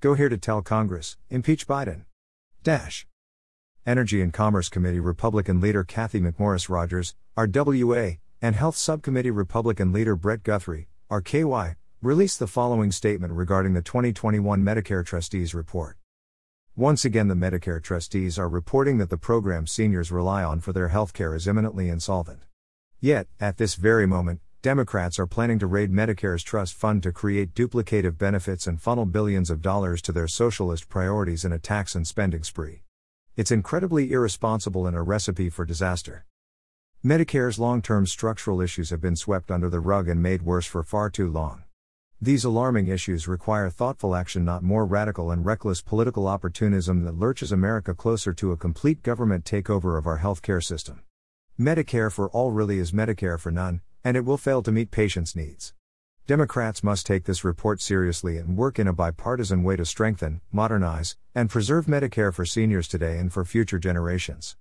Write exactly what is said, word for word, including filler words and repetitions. Go here to tell Congress, impeach Biden. Dash. Energy and Commerce Committee Republican Leader Kathy McMorris Rodgers, R W A, and Health Subcommittee Republican Leader Brett Guthrie, R K Y, released the following statement regarding the twenty twenty-one Medicare Trustees Report. Once again, the Medicare trustees are reporting that the program seniors rely on for their healthcare is imminently insolvent. Yet, at this very moment, Democrats are planning to raid Medicare's trust fund to create duplicative benefits and funnel billions of dollars to their socialist priorities in a tax and spending spree. It's incredibly irresponsible and a recipe for disaster. Medicare's long-term structural issues have been swept under the rug and made worse for far too long. These alarming issues require thoughtful action, not more radical and reckless political opportunism that lurches America closer to a complete government takeover of our healthcare system. Medicare for all really is Medicare for none, and it will fail to meet patients' needs. Democrats must take this report seriously and work in a bipartisan way to strengthen, modernize, and preserve Medicare for seniors today and for future generations.